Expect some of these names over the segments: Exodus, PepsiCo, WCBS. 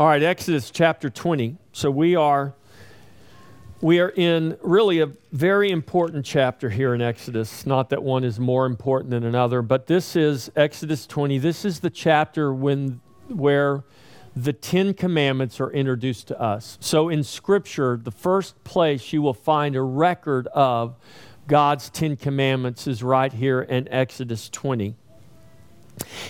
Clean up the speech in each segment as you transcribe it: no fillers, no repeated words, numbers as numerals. All right, Exodus chapter 20. So we are in really a very important chapter here in Exodus. Not that one is more important than another, but this is Exodus 20. This is the chapter where the Ten Commandments are introduced to us. So in Scripture, the first place you will find a record of God's Ten Commandments is right here in Exodus 20.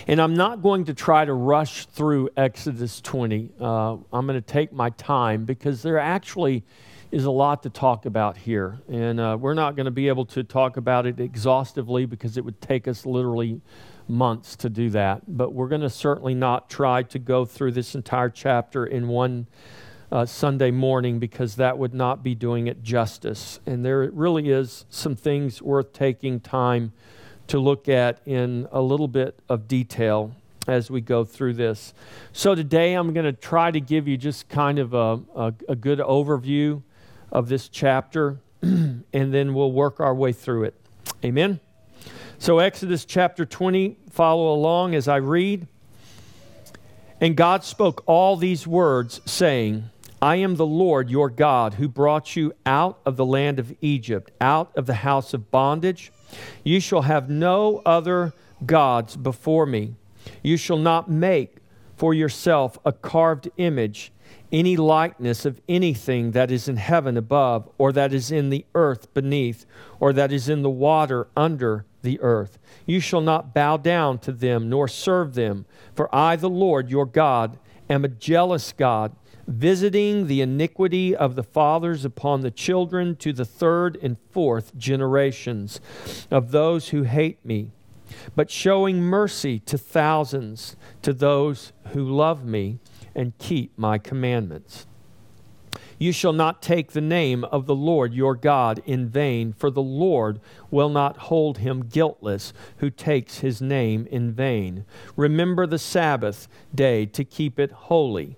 And I'm not going to try to rush through Exodus 20. I'm going to take my time because there actually is a lot to talk about here. And we're not going to be able to talk about it exhaustively because it would take us literally months to do that. But we're going to certainly not try to go through this entire chapter in one Sunday morning because that would not be doing it justice. And there really is some things worth taking time to look at in a little bit of detail as we go through this. So today I'm going to try to give you just kind of a good overview of this chapter, and then we'll work our way through it. Amen? So Exodus chapter 20, follow along as I read. And God spoke all these words, saying, I am the Lord your God, who brought you out of the land of Egypt, out of the house of bondage. You shall have no other gods before me. You shall not make for yourself a carved image, any likeness of anything that is in heaven above, or that is in the earth beneath, or that is in the water under the earth. You shall not bow down to them, nor serve them. For I, the Lord your God, am a jealous God, visiting the iniquity of the fathers upon the children to the third and fourth generations of those who hate me, but showing mercy to thousands, to those who love me and keep my commandments. You shall not take the name of the Lord your God in vain, for the Lord will not hold him guiltless who takes his name in vain. Remember the Sabbath day to keep it holy.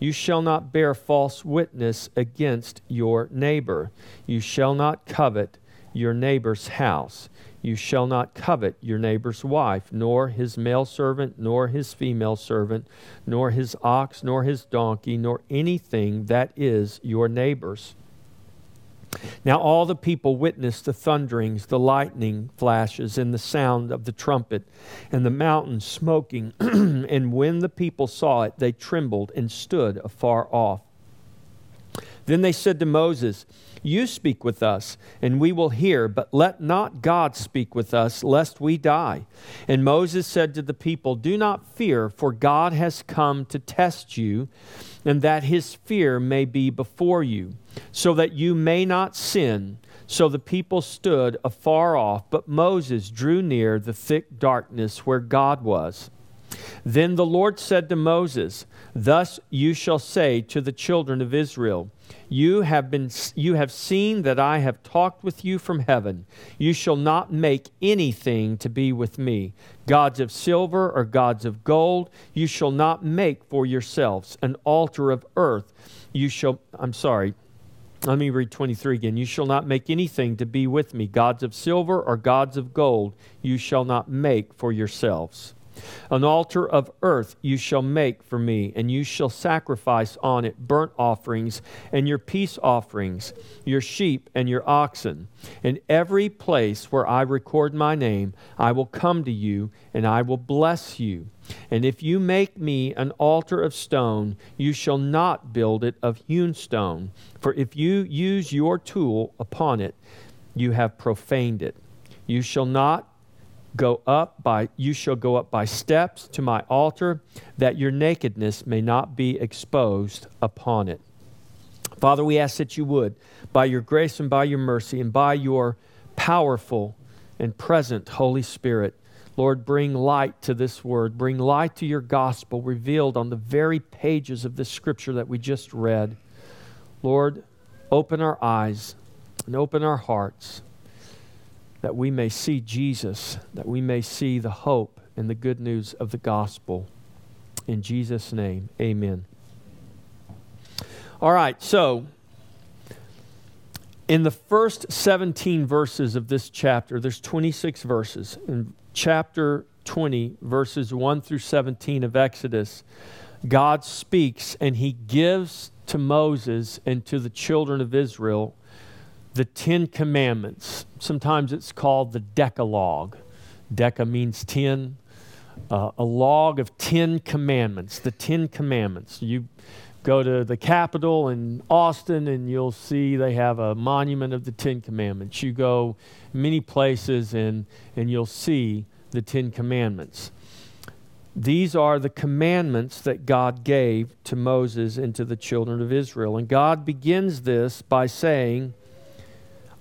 you shall not bear false witness against your neighbor. You shall not covet your neighbor's house. You shall not covet your neighbor's wife, nor his male servant, nor his female servant, nor his ox, nor his donkey, nor anything that is your neighbor's. Now all the people witnessed the thunderings, the lightning flashes, and the sound of the trumpet, and the mountain smoking. And when the people saw it, they trembled and stood afar off. Then they said to Moses, You speak with us, and we will hear, but let not God speak with us, lest we die. And Moses said to the people, Do not fear, for God has come to test you, and that his fear may be before you, so that you may not sin. So the people stood afar off, but Moses drew near the thick darkness where God was. Then the Lord said to Moses, Thus you shall say to the children of Israel, You have seen that I have talked with you from heaven. You shall not make anything to be with me, gods of silver or gods of gold. You shall not make for yourselves an altar of earth. Let me read 23 again. You shall not make anything to be with me, gods of silver or gods of gold. You shall not make for yourselves. An altar of earth you shall make for me, and you shall sacrifice on it burnt offerings and your peace offerings, your sheep and your oxen. In every place where I record my name, I will come to you, and I will bless you. And if you make me an altar of stone, you shall not build it of hewn stone. For if you use your tool upon it, you have profaned it. You shall not You shall go up by steps to my altar, that your nakedness may not be exposed upon it. Father, we ask that you would, by your grace and by your mercy and by your powerful and present Holy Spirit, Lord, bring light to this word. Bring light to your gospel revealed on the very pages of this scripture that we just read. Lord, open our eyes and open our hearts, that we may see Jesus, that we may see the hope and the good news of the gospel. In Jesus' name, amen. All right, so in the first 17 verses of this chapter, there's 26 verses. In chapter 20, verses 1 through 17 of Exodus, God speaks and he gives to Moses and to the children of Israel the Ten Commandments. Sometimes it's called the Decalogue. Deca means 10. A log of 10 commandments. The 10 commandments. You go to the Capitol in Austin and you'll see they have a monument of the 10 commandments. You go many places and you'll see the 10 commandments. These are the commandments that God gave to Moses and to the children of Israel. And God begins this by saying,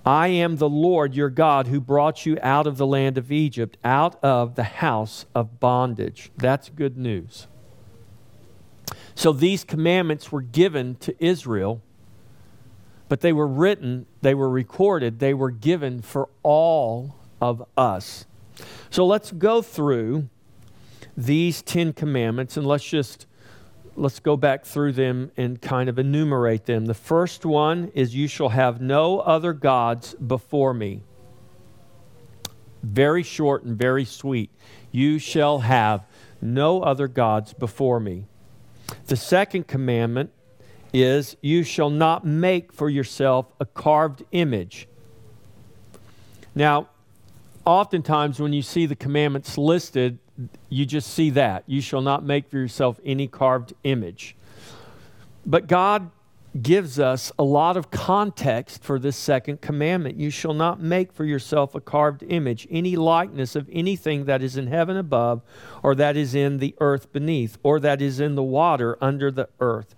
I am the Lord your God who brought you out of the land of Egypt, out of the house of bondage. That's good news. So these commandments were given to Israel, but they were written, they were recorded, they were given for all of us. So let's go through these 10 commandments and let's go back through them and kind of enumerate them. The first one is, you shall have no other gods before me. Very short and very sweet. You shall have no other gods before me. The second commandment is, you shall not make for yourself a carved image. Now, oftentimes when you see the commandments listed, you just see that. You shall not make for yourself any carved image. But God gives us a lot of context for this second commandment. You shall not make for yourself a carved image, any likeness of anything that is in heaven above, or that is in the earth beneath, or that is in the water under the earth.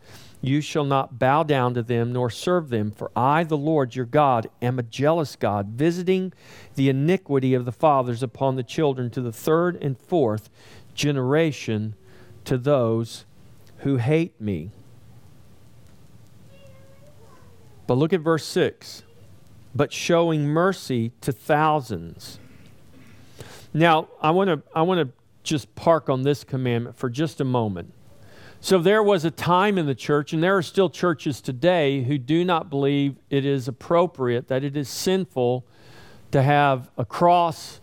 You shall not bow down to them nor serve them, for I, the Lord your God, am a jealous God, visiting the iniquity of the fathers upon the children to the third and fourth generation to those who hate me. But look at verse 6. But showing mercy to thousands. Now, I want to just park on this commandment for just a moment. So there was a time in the church, and there are still churches today who do not believe it is appropriate, that it is sinful to have a cross,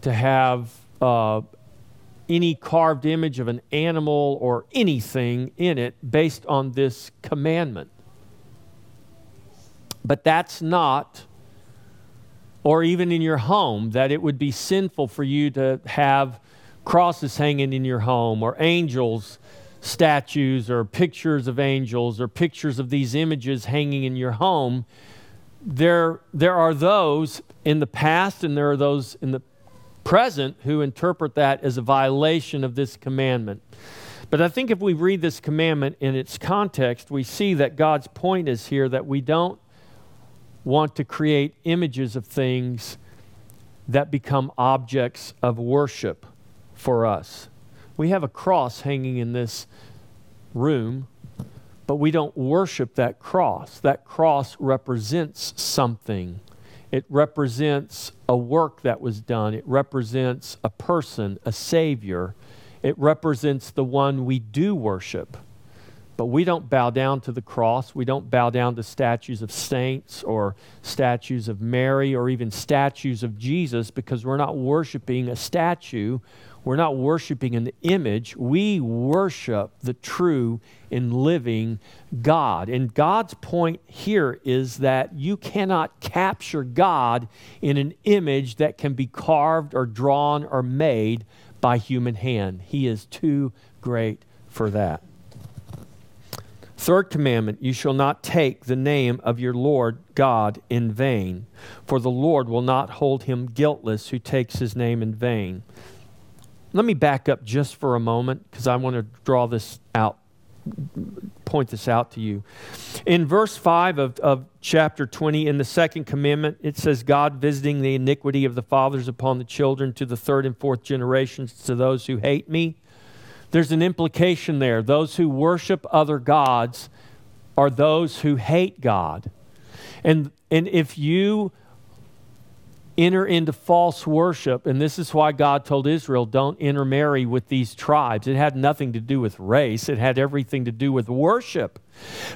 to have any carved image of an animal or anything in it based on this commandment. But that's not, or even in your home, that it would be sinful for you to have crosses hanging in your home or angels statues or pictures of angels or pictures of these images hanging in your home. There are those in the past and there are those in the present who interpret that as a violation of this commandment. But I think if we read this commandment in its context, we see that God's point is here that we don't want to create images of things that become objects of worship for us. We have a cross hanging in this room, but we don't worship that cross. That cross represents something. It represents a work that was done. It represents a person, a Savior. It represents the one we do worship. But we don't bow down to the cross. We don't bow down to statues of saints or statues of Mary or even statues of Jesus, because we're not worshiping a statue. We're not worshiping an image. We worship the true and living God. And God's point here is that you cannot capture God in an image that can be carved or drawn or made by human hand. He is too great for that. Third commandment, you shall not take the name of your Lord God in vain, for the Lord will not hold him guiltless who takes his name in vain. Let me back up just for a moment because I want to draw this out, point this out to you. In verse 5 of chapter 20, in the second commandment, it says, God visiting the iniquity of the fathers upon the children to the third and fourth generations to those who hate me. There's an implication there. Those who worship other gods are those who hate God. And if you enter into false worship, and this is why God told Israel, don't intermarry with these tribes. It had nothing to do with race. It had everything to do with worship.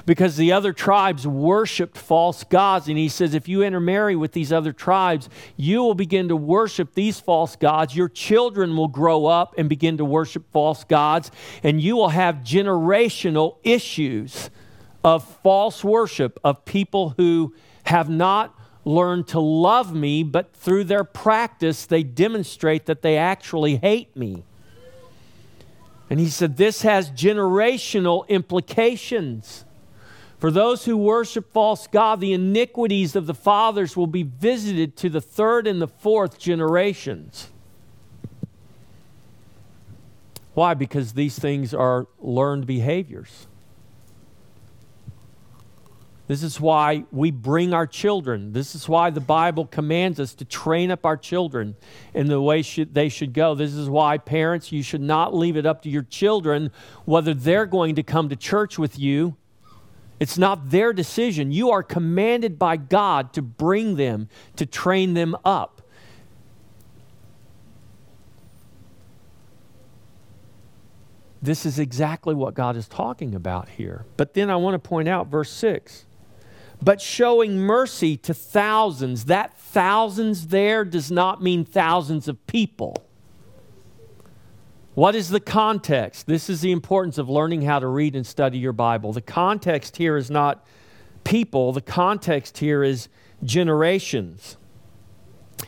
Because the other tribes worshiped false gods. And he says, if you intermarry with these other tribes, you will begin to worship these false gods. Your children will grow up and begin to worship false gods. And you will have generational issues of false worship of people who have not learned to love me, but through their practice, they demonstrate that they actually hate me. And he said, this has generational implications. For those who worship false God, the iniquities of the fathers will be visited to the third and the fourth generations. Why? Because these things are learned behaviors. This is why we bring our children. This is why the Bible commands us to train up our children in the way they should go. This is why, parents, you should not leave it up to your children whether they're going to come to church with you. It's not their decision. You are commanded by God to bring them, to train them up. This is exactly what God is talking about here. But then I want to point out verse 6. But showing mercy to thousands. That thousands there does not mean thousands of people. What is the context? This is the importance of learning how to read and study your Bible. The context here is not people. The context here is generations.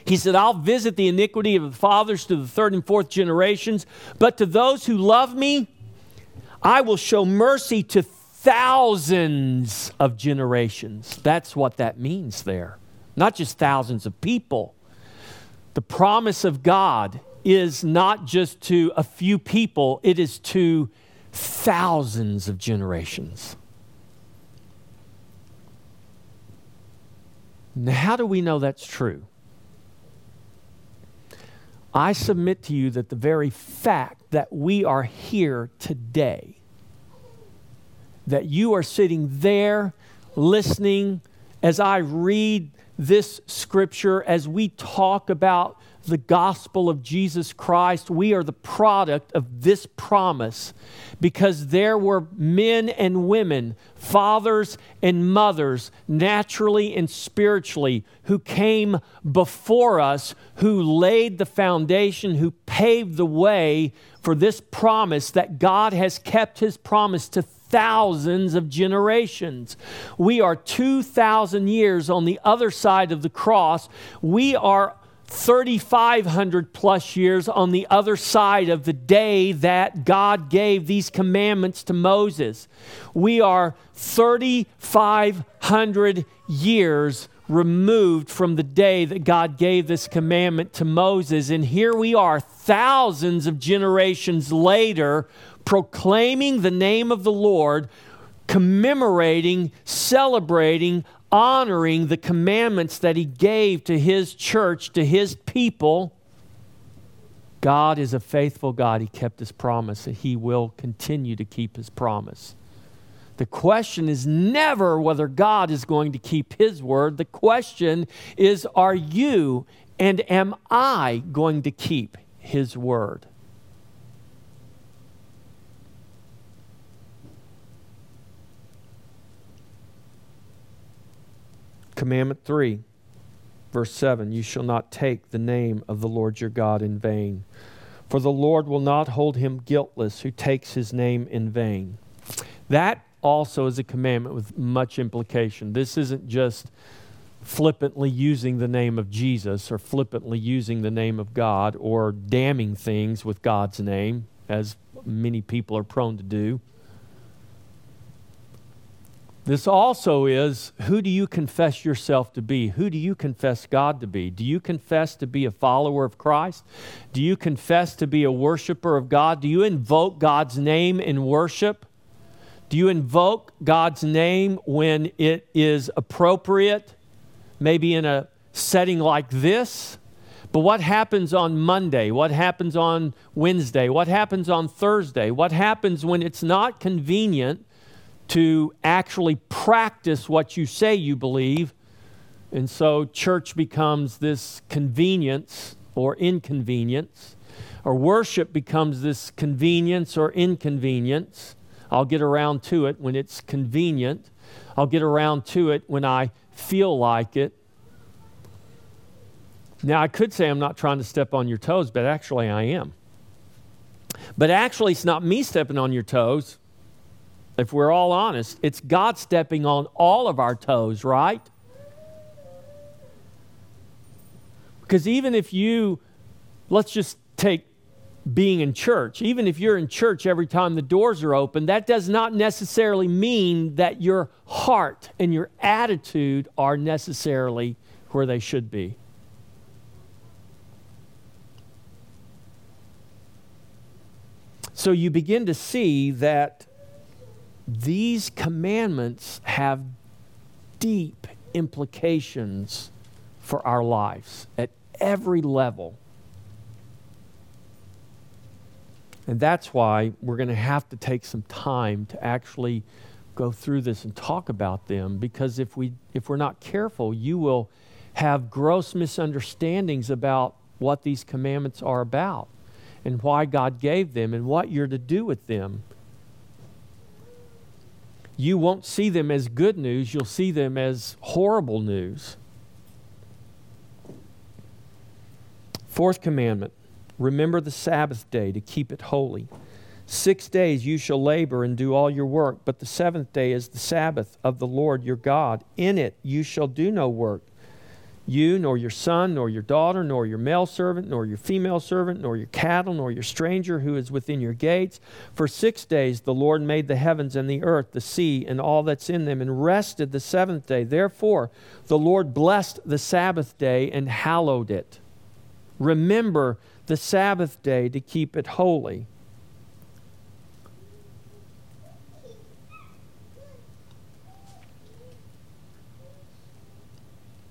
He said, I'll visit the iniquity of the fathers to the third and fourth generations, but to those who love me, I will show mercy to thousands of generations. That's what that means there. Not just thousands of people. The promise of God is not just to a few people, it is to thousands of generations. Now, how do we know that's true? I submit to you that the very fact that we are here today, that you are sitting there listening as I read this scripture, as we talk about the gospel of Jesus Christ, we are the product of this promise because there were men and women, fathers and mothers, naturally and spiritually, who came before us, who laid the foundation, who paved the way for this promise that God has kept his promise to thousands of generations. We are 2,000 years on the other side of the cross. We are 3,500 plus years on the other side of the day that God gave these commandments to Moses. We are 3,500 years removed from the day that God gave this commandment to Moses. And here we are, thousands of generations later, proclaiming the name of the Lord, commemorating, celebrating, honoring the commandments that he gave to his church, to his people. God is a faithful God. He kept his promise, and he will continue to keep his promise. The question is never whether God is going to keep his word. The question is, are you and am I going to keep his word? Commandment 3, verse 7, you shall not take the name of the Lord your God in vain, for the Lord will not hold him guiltless who takes his name in vain. That also is a commandment with much implication. This isn't just flippantly using the name of Jesus or flippantly using the name of God or damning things with God's name, as many people are prone to do. This also is, who do you confess yourself to be? Who do you confess God to be? Do you confess to be a follower of Christ? Do you confess to be a worshiper of God? Do you invoke God's name in worship? Do you invoke God's name when it is appropriate? Maybe in a setting like this? But what happens on Monday? What happens on Wednesday? What happens on Thursday? What happens when it's not convenient to actually practice what you say you believe? And so church becomes this convenience or inconvenience, or worship becomes this convenience or inconvenience. I'll get around to it when it's convenient. I'll get around to it when I feel like it. Now, I could say I'm not trying to step on your toes, but actually I am. But actually, it's not me stepping on your toes. If we're all honest, it's God stepping on all of our toes, right? Because even if you, let's just take being in church, even if you're in church every time the doors are open, that does not necessarily mean that your heart and your attitude are necessarily where they should be. So you begin to see that these commandments have deep implications for our lives at every level. And that's why we're going to have to take some time to actually go through this and talk about them, because if we're not careful, you will have gross misunderstandings about what these commandments are about, and why God gave them, and what you're to do with them. You won't see them as good news, you'll see them as horrible news. Fourth commandment, remember the Sabbath day to keep it holy. 6 days you shall labor and do all your work, but the seventh day is the Sabbath of the Lord your God. In it you shall do no work. You, nor your son, nor your daughter, nor your male servant, nor your female servant, nor your cattle, nor your stranger who is within your gates. For 6 days the Lord made the heavens and the earth, the sea, and all that's in them, and rested the seventh day. Therefore the Lord blessed the Sabbath day and hallowed it. Remember the Sabbath day to keep it holy.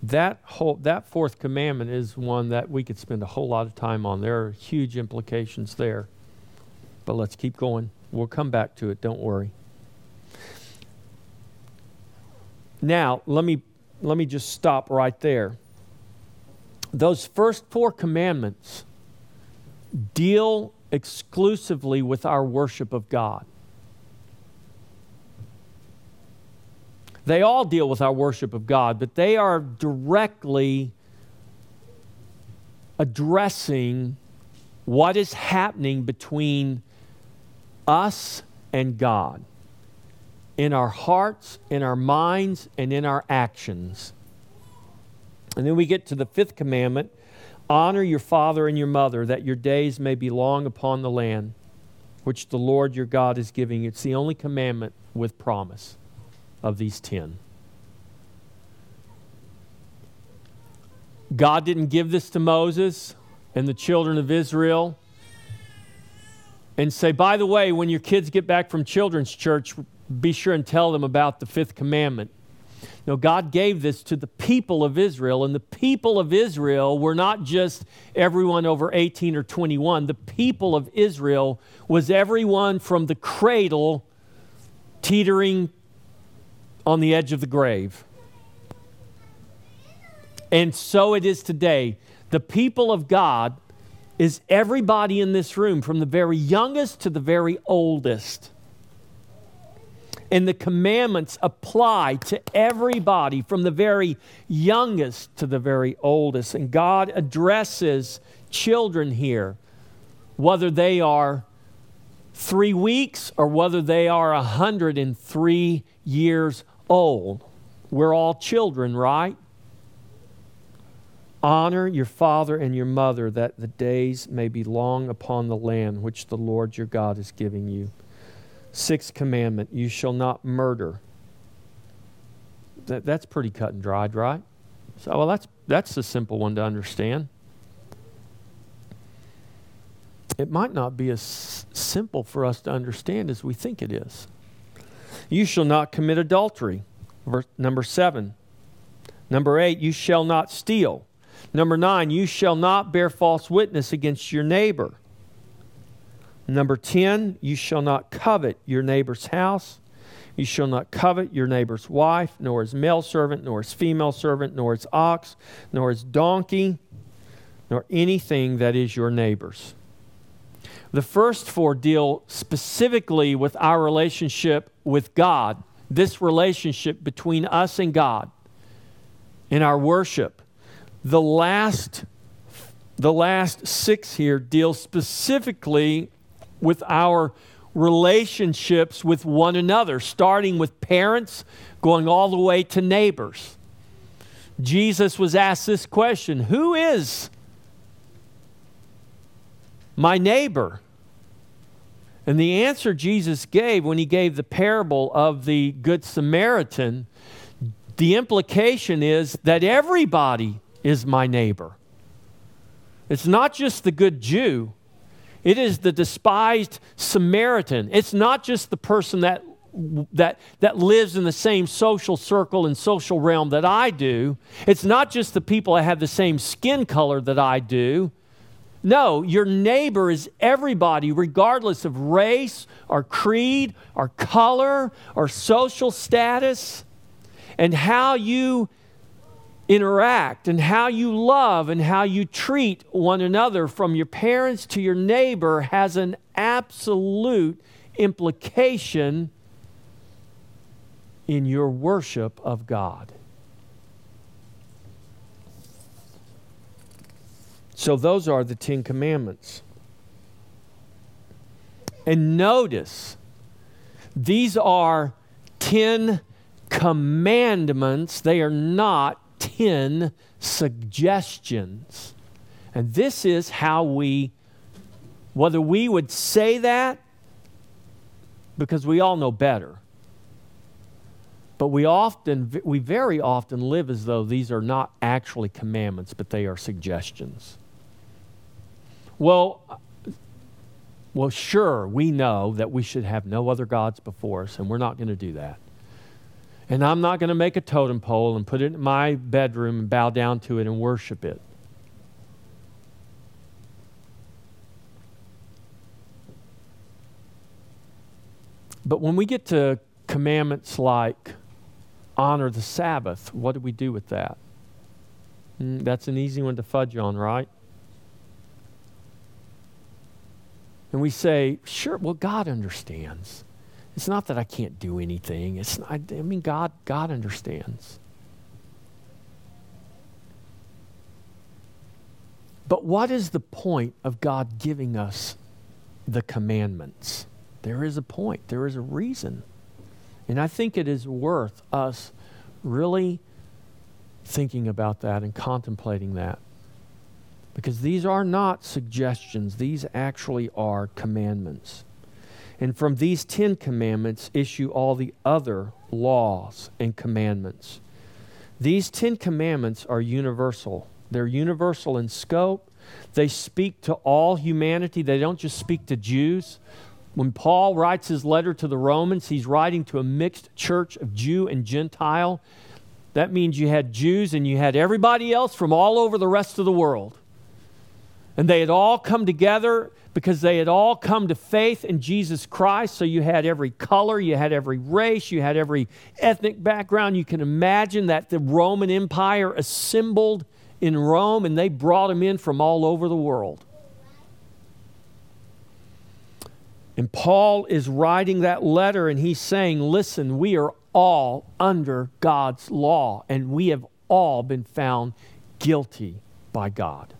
That fourth commandment is one that we could spend a whole lot of time on. There are huge implications there. But let's keep going. We'll come back to it. Don't worry. Now, let me just stop right there. Those first four commandments deal exclusively with our worship of God. They all deal with our worship of God, but they are directly addressing what is happening between us and God in our hearts, in our minds, and in our actions. And then we get to the fifth commandment, honor your father and your mother, that your days may be long upon the land, which the Lord your God is giving. It's the only commandment with promise of these 10. God didn't give this to Moses and the children of Israel and say, by the way, when your kids get back from children's church, be sure and tell them about the fifth commandment. No, God gave this to the people of Israel, and the people of Israel were not just everyone over 18 or 21. The people of Israel was everyone from the cradle teetering on the edge of the grave. And so it is today. The people of God is everybody in this room, from the very youngest to the very oldest. And the commandments apply to everybody, from the very youngest to the very oldest. And God addresses children here, whether they are 3 weeks or whether they are 103 years old. We're all children, right? Honor your father and your mother, that the days may be long upon the land which the Lord your God is giving you. Sixth commandment, you shall not murder. That's pretty cut and dried, right? So, well, that's a simple one to understand. It might not be as simple for us to understand as we think it is. You shall not commit adultery. Verse number 7. Number 8, you shall not steal. Number 9, you shall not bear false witness against your neighbor. Number 10, you shall not covet your neighbor's house. You shall not covet your neighbor's wife, nor his male servant, nor his female servant, nor his ox, nor his donkey, nor anything that is your neighbor's. The first four deal specifically with our relationship with God, this relationship between us and God in our worship. The last six here deal specifically with our relationships with one another, starting with parents, going all the way to neighbors. Jesus was asked this question, who is my neighbor? And the answer Jesus gave when he gave the parable of the Good Samaritan, the implication is that everybody is my neighbor. It's not just the good Jew. It is the despised Samaritan. It's not just the person that lives in the same social circle and social realm that I do. It's not just the people that have the same skin color that I do. No, your neighbor is everybody, regardless of race or creed or color or social status, and how you interact and how you love and how you treat one another, from your parents to your neighbor, has an absolute implication in your worship of God. So those are the Ten Commandments. And notice, these are 10 commandments. They are not 10 suggestions. And this is how we, whether we would say that, because we all know better, but we very often live as though these are not actually commandments, but they are suggestions. Well, sure, we know that we should have no other gods before us, and we're not going to do that. And I'm not going to make a totem pole and put it in my bedroom and bow down to it and worship it. But when we get to commandments like honor the Sabbath, what do we do with that? That's an easy one to fudge on, right? And we say, sure, well, God understands. It's not that I can't do anything. God understands. But what is the point of God giving us the commandments? There is a point. There is a reason. And I think it is worth us really thinking about that and contemplating that. Because these are not suggestions. These actually are commandments. And from these 10 commandments issue all the other laws and commandments. These 10 commandments are universal. They're universal in scope. They speak to all humanity. They don't just speak to Jews. When Paul writes his letter to the Romans, he's writing to a mixed church of Jew and Gentile. That means you had Jews and you had everybody else from all over the rest of the world. And they had all come together because they had all come to faith in Jesus Christ. So you had every color, you had every race, you had every ethnic background. You can imagine that the Roman Empire assembled in Rome, and they brought them in from all over the world. And Paul is writing that letter, and he's saying, listen, we are all under God's law, and we have all been found guilty by God.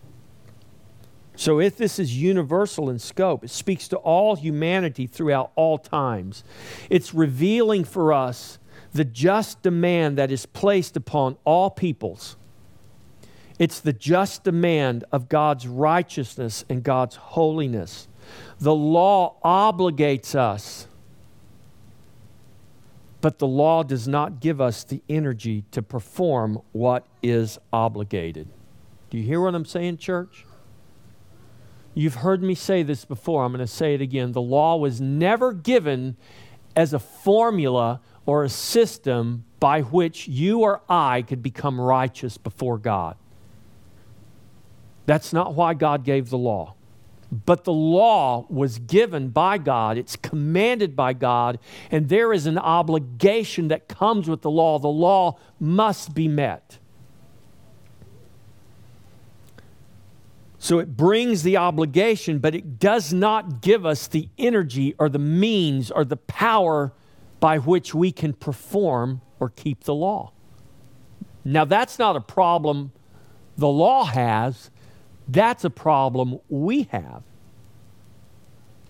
So if this is universal in scope, it speaks to all humanity throughout all times. It's revealing for us the just demand that is placed upon all peoples. It's the just demand of God's righteousness and God's holiness. The law obligates us But the law does not give us the energy to perform what is obligated. Do you hear what I'm saying, church? You've heard me say this before. I'm going to say it again. The law was never given as a formula or a system by which you or I could become righteous before God. That's not why God gave the law. But the law was given by God. It's commanded by God. And there is an obligation that comes with the law. The law must be met. So it brings the obligation, but it does not give us the energy or the means or the power by which we can perform or keep the law. Now, that's not a problem the law has. That's a problem we have.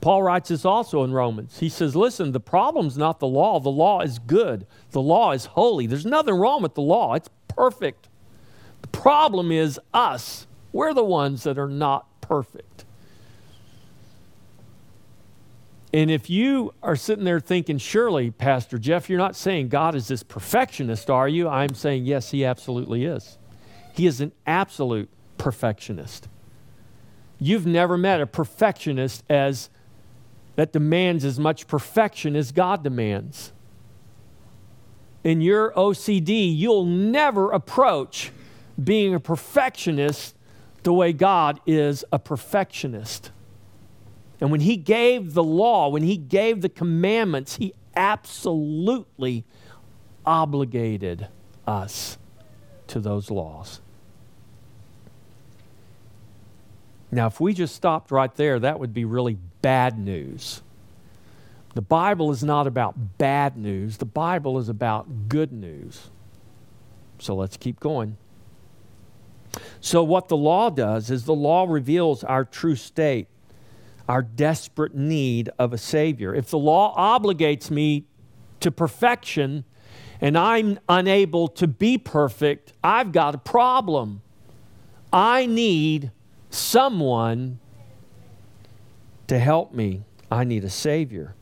Paul writes this also in Romans. He says, listen, the problem's not the law. The law is good. The law is holy. There's nothing wrong with the law. It's perfect. The problem is us. We're the ones that are not perfect. And if you are sitting there thinking, surely, Pastor Jeff, you're not saying God is this perfectionist, are you? I'm saying, yes, he absolutely is. He is an absolute perfectionist. You've never met a perfectionist as that demands as much perfection as God demands. In your OCD, you'll never approach being a perfectionist the way God is a perfectionist. And when he gave the law, when he gave the commandments, he absolutely obligated us to those laws. Now, if we just stopped right there, that would be really bad news. The Bible is not about bad news. The Bible is about good news. So let's keep going. So what the law does is the law reveals our true state, our desperate need of a Savior. If the law obligates me to perfection and I'm unable to be perfect, I've got a problem. I need someone to help me. I need a Savior.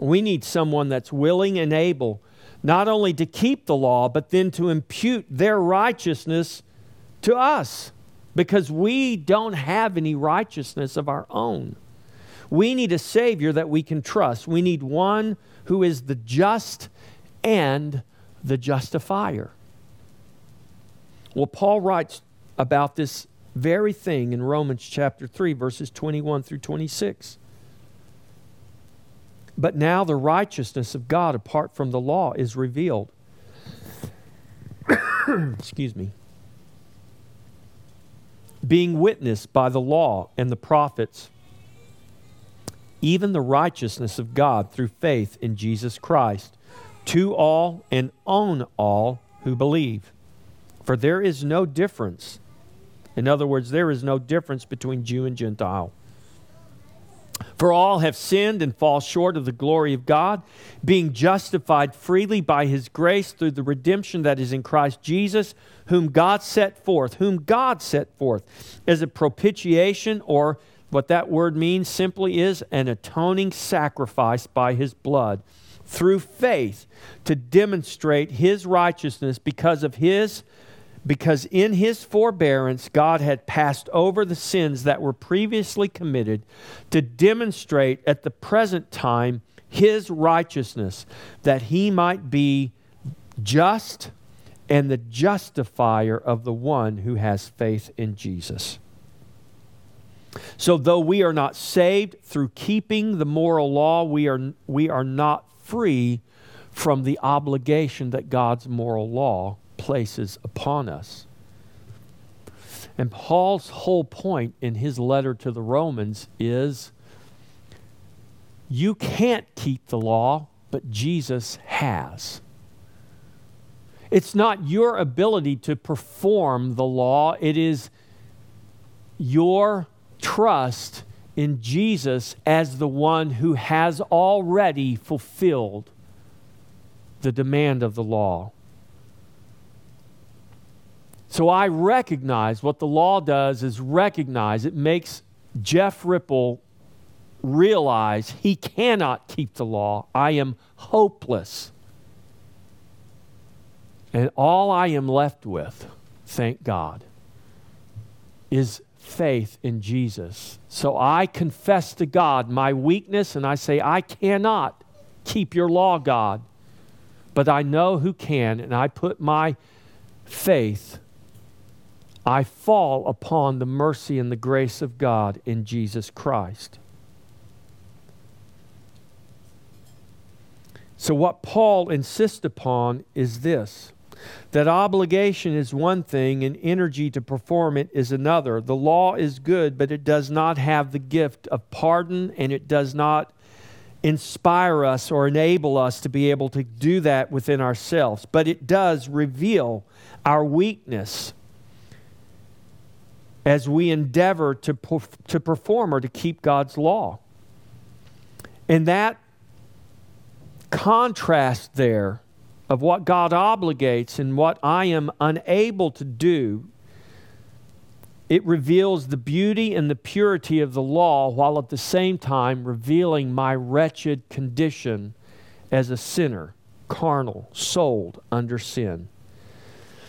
We need someone that's willing and able not only to keep the law, but then to impute their righteousness to us, because we don't have any righteousness of our own. We need a Savior that we can trust. We need one who is the just and the justifier. Well, Paul writes about this very thing in Romans chapter 3, verses 21 through 26. But now the righteousness of God apart from the law is revealed. Excuse me. Being witnessed by the law and the prophets, even the righteousness of God through faith in Jesus Christ, to all and on all who believe. For there is no difference. In other words, there is no difference between Jew and Gentile. For all have sinned and fall short of the glory of God, being justified freely by His grace through the redemption that is in Christ Jesus, whom God set forth as a propitiation, or what that word means simply is an atoning sacrifice by His blood, through faith to demonstrate His righteousness because in His forbearance God had passed over the sins that were previously committed, to demonstrate at the present time His righteousness, that He might be just and the justifier of the one who has faith in Jesus. So though we are not saved through keeping the moral law, we are not free from the obligation that God's moral law places upon us. And Paul's whole point in his letter to the Romans is, you can't keep the law, but Jesus has. It's not your ability to perform the law. It is your trust in Jesus as the one who has already fulfilled the demand of the law. So I recognize what the law does is recognize. It makes Jeff Ripple realize he cannot keep the law. I am hopeless. And all I am left with, thank God, is faith in Jesus. So I confess to God my weakness, and I say, I cannot keep your law, God, but I know who can, and I put my faith, I fall upon the mercy and the grace of God in Jesus Christ. So what Paul insists upon is this, that obligation is one thing and energy to perform it is another. The law is good, but it does not have the gift of pardon, and it does not inspire us or enable us to be able to do that within ourselves. But it does reveal our weakness as we endeavor to perform or to keep God's law. And that contrast there of what God obligates and what I am unable to do, it reveals the beauty and the purity of the law, while at the same time revealing my wretched condition as a sinner, carnal, sold under sin.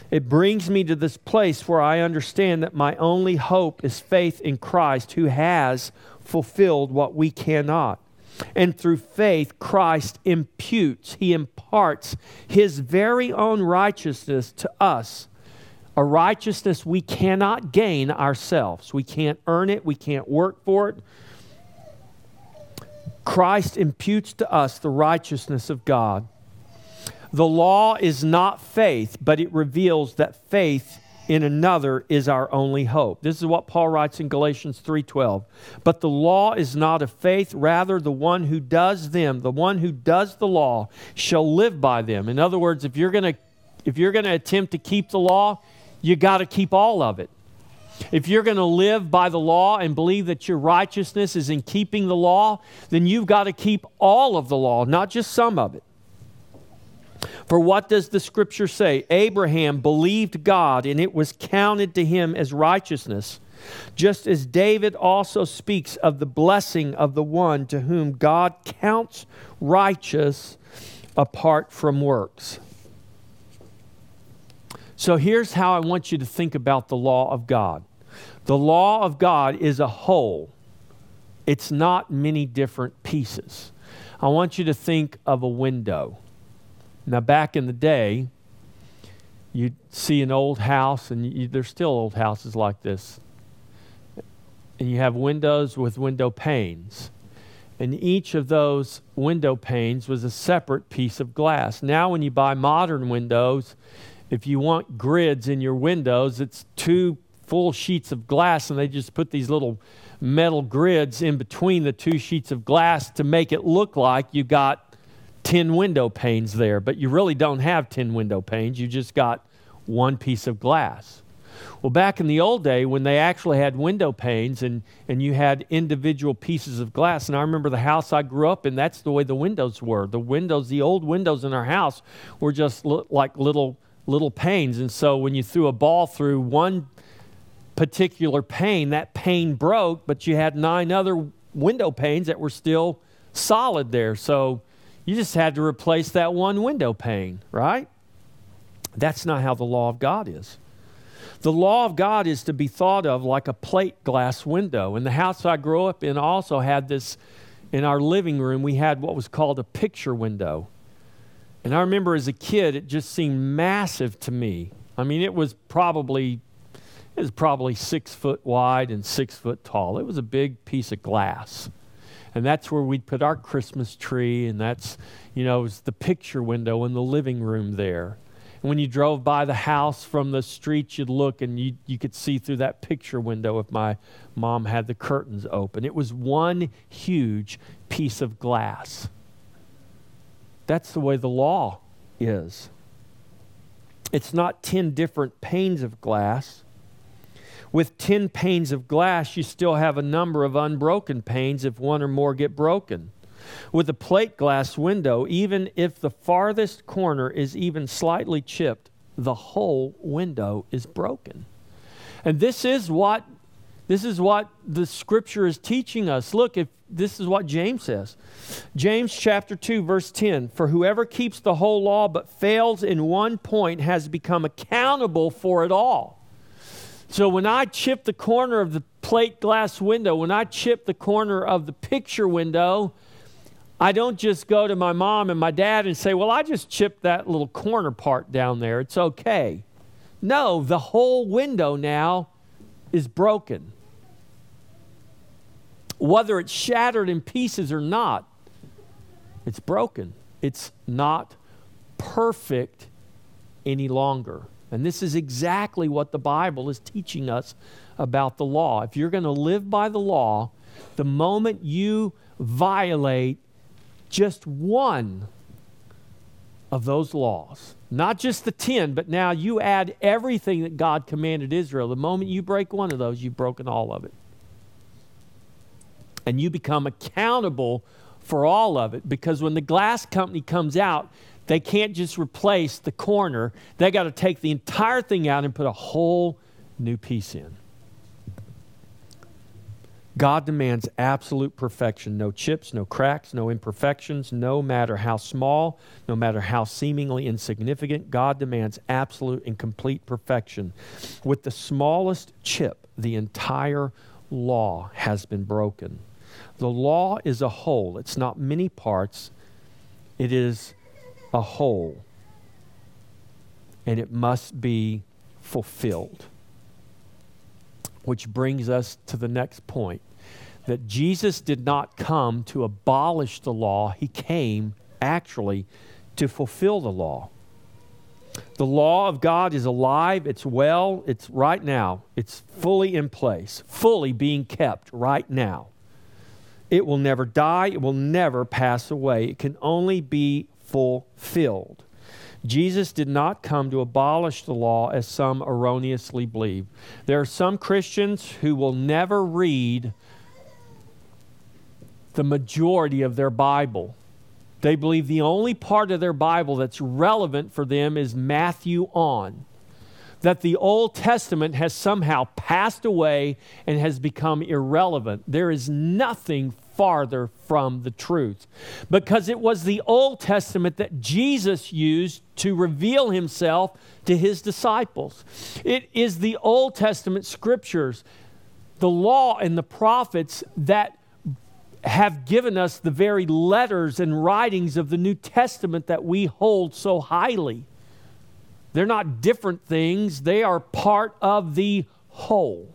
It brings me to this place where I understand that my only hope is faith in Christ, who has fulfilled what we cannot. And through faith, Christ imputes, he imparts his very own righteousness to us. A righteousness we cannot gain ourselves. We can't earn it. We can't work for it. Christ imputes to us the righteousness of God. The law is not faith, but it reveals that faith in another is our only hope. This is what Paul writes in Galatians 3:12. But the law is not of faith, rather the one who does them, the one who does the law, shall live by them. In other words, if you're going to attempt to keep the law, you got to keep all of it. If you're going to live by the law and believe that your righteousness is in keeping the law, then you've got to keep all of the law, not just some of it. For what does the scripture say? Abraham believed God, and it was counted to him as righteousness, just as David also speaks of the blessing of the one to whom God counts righteous apart from works. So here's how I want you to think about the law of God. The law of God is a whole. It's not many different pieces. I want you to think of a window. Now, back in the day, you'd see an old house, and there's still old houses like this. And you have windows with window panes. And each of those window panes was a separate piece of glass. Now, when you buy modern windows, if you want grids in your windows, it's two full sheets of glass, and they just put these little metal grids in between the two sheets of glass to make it look like you got 10 window panes there. But you really don't have 10 window panes. You just got one piece of glass. Well, back in the old day, when they actually had window panes and you had individual pieces of glass, and I remember the house I grew up in, that's the way the windows were. The windows, the old windows in our house were just like little panes. And so when you threw a ball through one particular pane, that pane broke, but you had 9 other window panes that were still solid there. So you just had to replace that one window pane, right? That's not how the law of God is. The law of God is to be thought of like a plate glass window. And the house I grew up in also had this. In our living room, we had what was called a picture window. And I remember as a kid, it just seemed massive to me. I mean, it was probably 6 foot wide and 6 foot tall. It was a big piece of glass. And that's where we'd put our Christmas tree, and that's, it was the picture window in the living room there. And when you drove by the house from the street, you'd look, and you could see through that picture window if my mom had the curtains open. It was one huge piece of glass. That's the way the law is. It's not 10 different panes of glass. With 10 panes of glass, you still have a number of unbroken panes if one or more get broken. With a plate glass window, even if the farthest corner is even slightly chipped, the whole window is broken. And this is what This is what the scripture is teaching us. Look, if this is what James says. James chapter 2, verse 10. For whoever keeps the whole law but fails in one point has become accountable for it all. So when I chip the corner of the plate glass window, when I chip the corner of the picture window, I don't just go to my mom and my dad and say, well, I just chipped that little corner part down there. It's okay. No, the whole window now is broken. Whether it's shattered in pieces or not, it's broken. It's not perfect any longer. And this is exactly what the Bible is teaching us about the law. If you're going to live by the law, the moment you violate just one of those laws, not just the 10, but now you add everything that God commanded Israel. The moment you break one of those, you've broken all of it. And you become accountable for all of it, because when the glass company comes out, they can't just replace the corner. They got to take the entire thing out and put a whole new piece in. God demands absolute perfection. No chips, no cracks, no imperfections, no matter how small, no matter how seemingly insignificant. God demands absolute and complete perfection. With the smallest chip, the entire law has been broken. The law is a whole. It's not many parts. It is a whole. And it must be fulfilled. Which brings us to the next point, that Jesus did not come to abolish the law. He came actually to fulfill the law. The law of God is alive. It's well. It's right now. It's fully in place, fully being kept right now. It will never die. It will never pass away. It can only be fulfilled. Jesus did not come to abolish the law as some erroneously believe. There are some Christians who will never read the majority of their Bible. They believe the only part of their Bible that's relevant for them is Matthew on. That the Old Testament has somehow passed away and has become irrelevant. There is nothing farther from the truth, because it was the Old Testament that Jesus used to reveal himself to his disciples. It is the Old Testament scriptures, the law and the prophets, that have given us the very letters and writings of the New Testament that we hold so highly. They're not different things. They are part of the whole.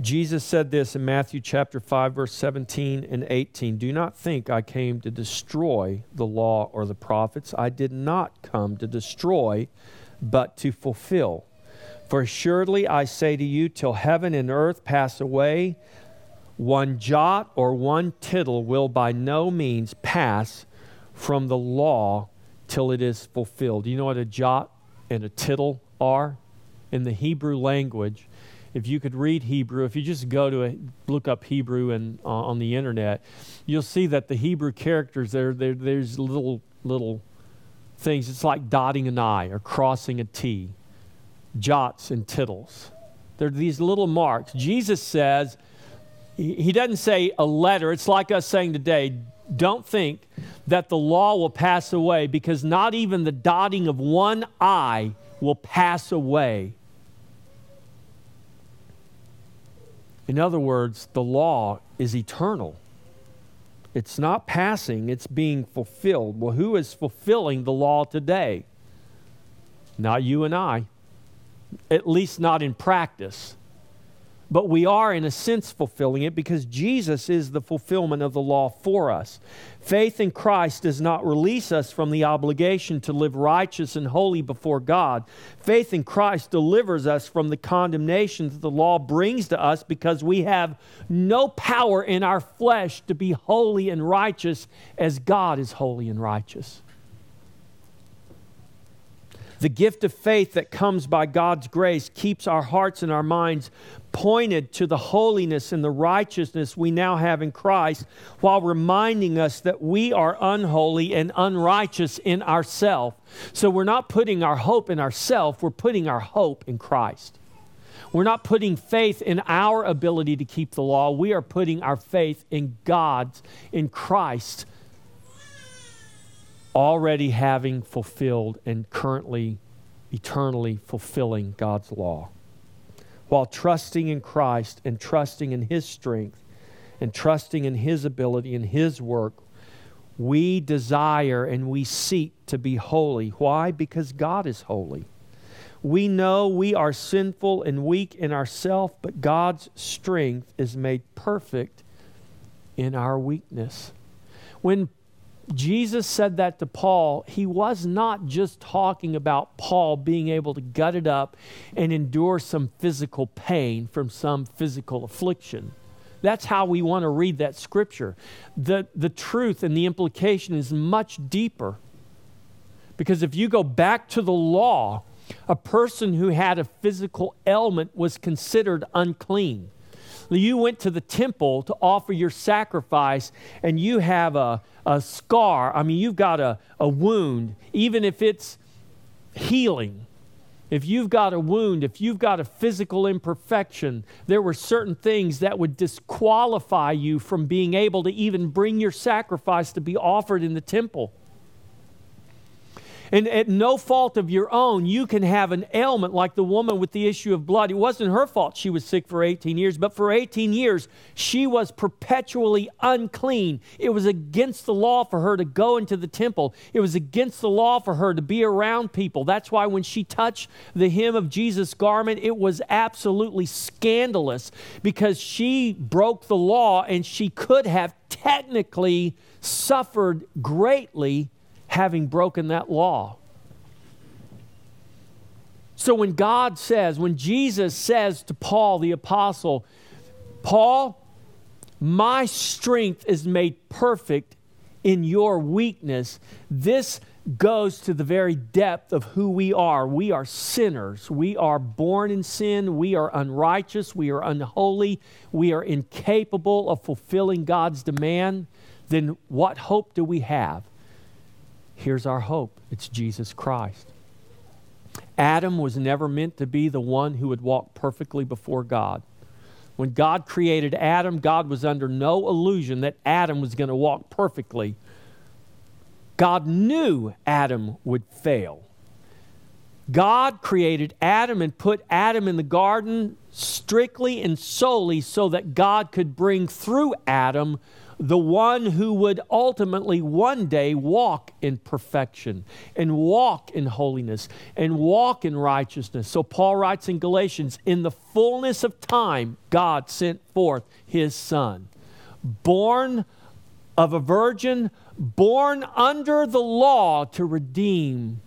Jesus said this in Matthew chapter 5, verse 17 and 18. Do not think I came to destroy the law or the prophets. I did not come to destroy, but to fulfill. For assuredly I say to you, till heaven and earth pass away, one jot or one tittle will by no means pass from the law till it is fulfilled. Do you know what a jot and a tittle are? In the Hebrew language, if you could read Hebrew, if you just go to look up Hebrew and on the internet, you'll see that the Hebrew characters, there's little things. It's like dotting an I or crossing a T, jots and tittles. They're these little marks. Jesus says, he doesn't say a letter. It's like us saying today, don't think that the law will pass away, because not even the dotting of one I will pass away. In other words, the law is eternal. It's not passing, it's being fulfilled. Well, who is fulfilling the law today? Not you and I, at least not in practice. But we are, in a sense, fulfilling it, because Jesus is the fulfillment of the law for us. Faith in Christ does not release us from the obligation to live righteous and holy before God. Faith in Christ delivers us from the condemnation that the law brings to us, because we have no power in our flesh to be holy and righteous as God is holy and righteous. The gift of faith that comes by God's grace keeps our hearts and our minds pointed to the holiness and the righteousness we now have in Christ, while reminding us that we are unholy and unrighteous in ourselves. So we're not putting our hope in ourselves, we're putting our hope in Christ. We're not putting faith in our ability to keep the law. We are putting our faith in God's, in Christ, already having fulfilled and currently, eternally fulfilling God's law. While trusting in Christ and trusting in His strength and trusting in His ability and His work, we desire and we seek to be holy. Why? Because God is holy. We know we are sinful and weak in ourselves, but God's strength is made perfect in our weakness. When Jesus said that to Paul, he was not just talking about Paul being able to gut it up and endure some physical pain from some physical affliction. That's how we want to read that scripture. The truth and the implication is much deeper. Because if you go back to the law, a person who had a physical ailment was considered unclean. You went to the temple to offer your sacrifice and you have a scar. I mean, you've got a wound, even if it's healing. If you've got a wound, if you've got a physical imperfection, there were certain things that would disqualify you from being able to even bring your sacrifice to be offered in the temple. And at no fault of your own, you can have an ailment like the woman with the issue of blood. It wasn't her fault she was sick for 18 years, but for 18 years, she was perpetually unclean. It was against the law for her to go into the temple. It was against the law for her to be around people. That's why when she touched the hem of Jesus' garment, it was absolutely scandalous, because she broke the law and she could have technically suffered greatly having broken that law. So when God says, when Jesus says to Paul the apostle, Paul, my strength is made perfect in your weakness, this goes to the very depth of who we are. We are sinners. We are born in sin. We are unrighteous. We are unholy. We are incapable of fulfilling God's demand. Then what hope do we have? Here's our hope. It's Jesus Christ. Adam was never meant to be the one who would walk perfectly before God. When God created Adam, God was under no illusion that Adam was going to walk perfectly. God knew Adam would fail. God created Adam and put Adam in the garden strictly and solely so that God could bring through Adam the one who would ultimately one day walk in perfection and walk in holiness and walk in righteousness. So Paul writes in Galatians, in the fullness of time, God sent forth His Son, born of a virgin, born under the law to redeem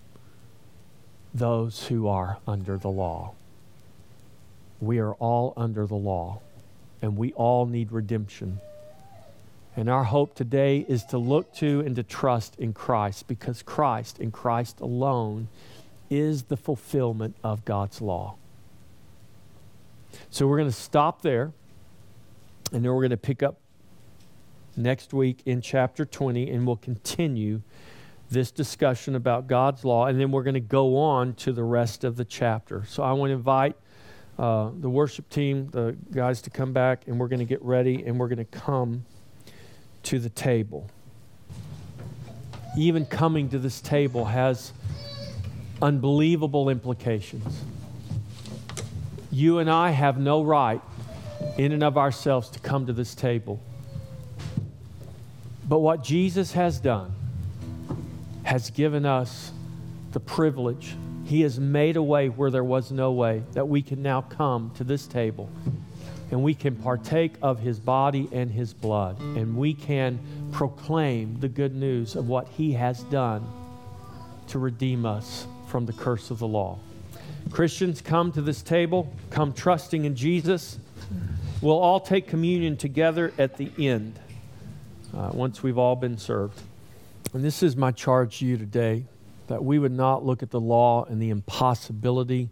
those who are under the law. We are all under the law and we all need redemption. And our hope today is to look to and to trust in Christ, because Christ and Christ alone is the fulfillment of God's law. So we're going to stop there, and then we're going to pick up next week in chapter 20, and we'll continue this discussion about God's law, and then we're going to go on to the rest of the chapter. So I want to invite the worship team, the guys, to come back, and we're going to get ready, and we're going to come to the table. Even coming to this table has unbelievable implications. You and I have no right in and of ourselves to come to this table. But what Jesus has done has given us the privilege. He has made a way where there was no way, that we can now come to this table. And we can partake of His body and His blood. And we can proclaim the good news of what He has done to redeem us from the curse of the law. Christians, come to this table. Come trusting in Jesus. We'll all take communion together at the end, once we've all been served. And this is my charge to you today. that we would not look at the law and the impossibility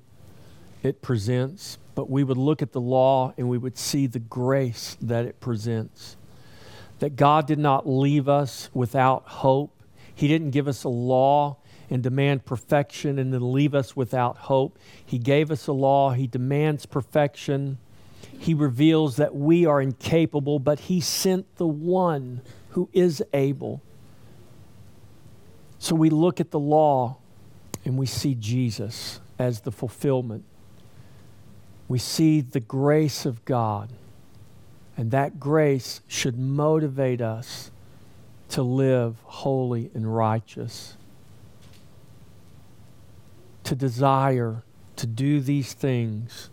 it presents, but we would look at the law and we would see the grace that it presents. That God did not leave us without hope. He didn't give us a law and demand perfection and then leave us without hope. He gave us a law. He demands perfection. He reveals that we are incapable, but He sent the one who is able. So we look at the law and we see Jesus as the fulfillment. We see the grace of God, and that grace should motivate us to live holy and righteous, to desire to do these things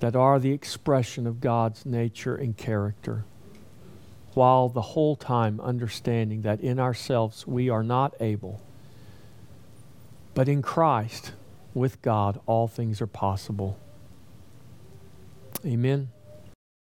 that are the expression of God's nature and character, while the whole time understanding that in ourselves we are not able, but in Christ, with God, all things are possible. Amen.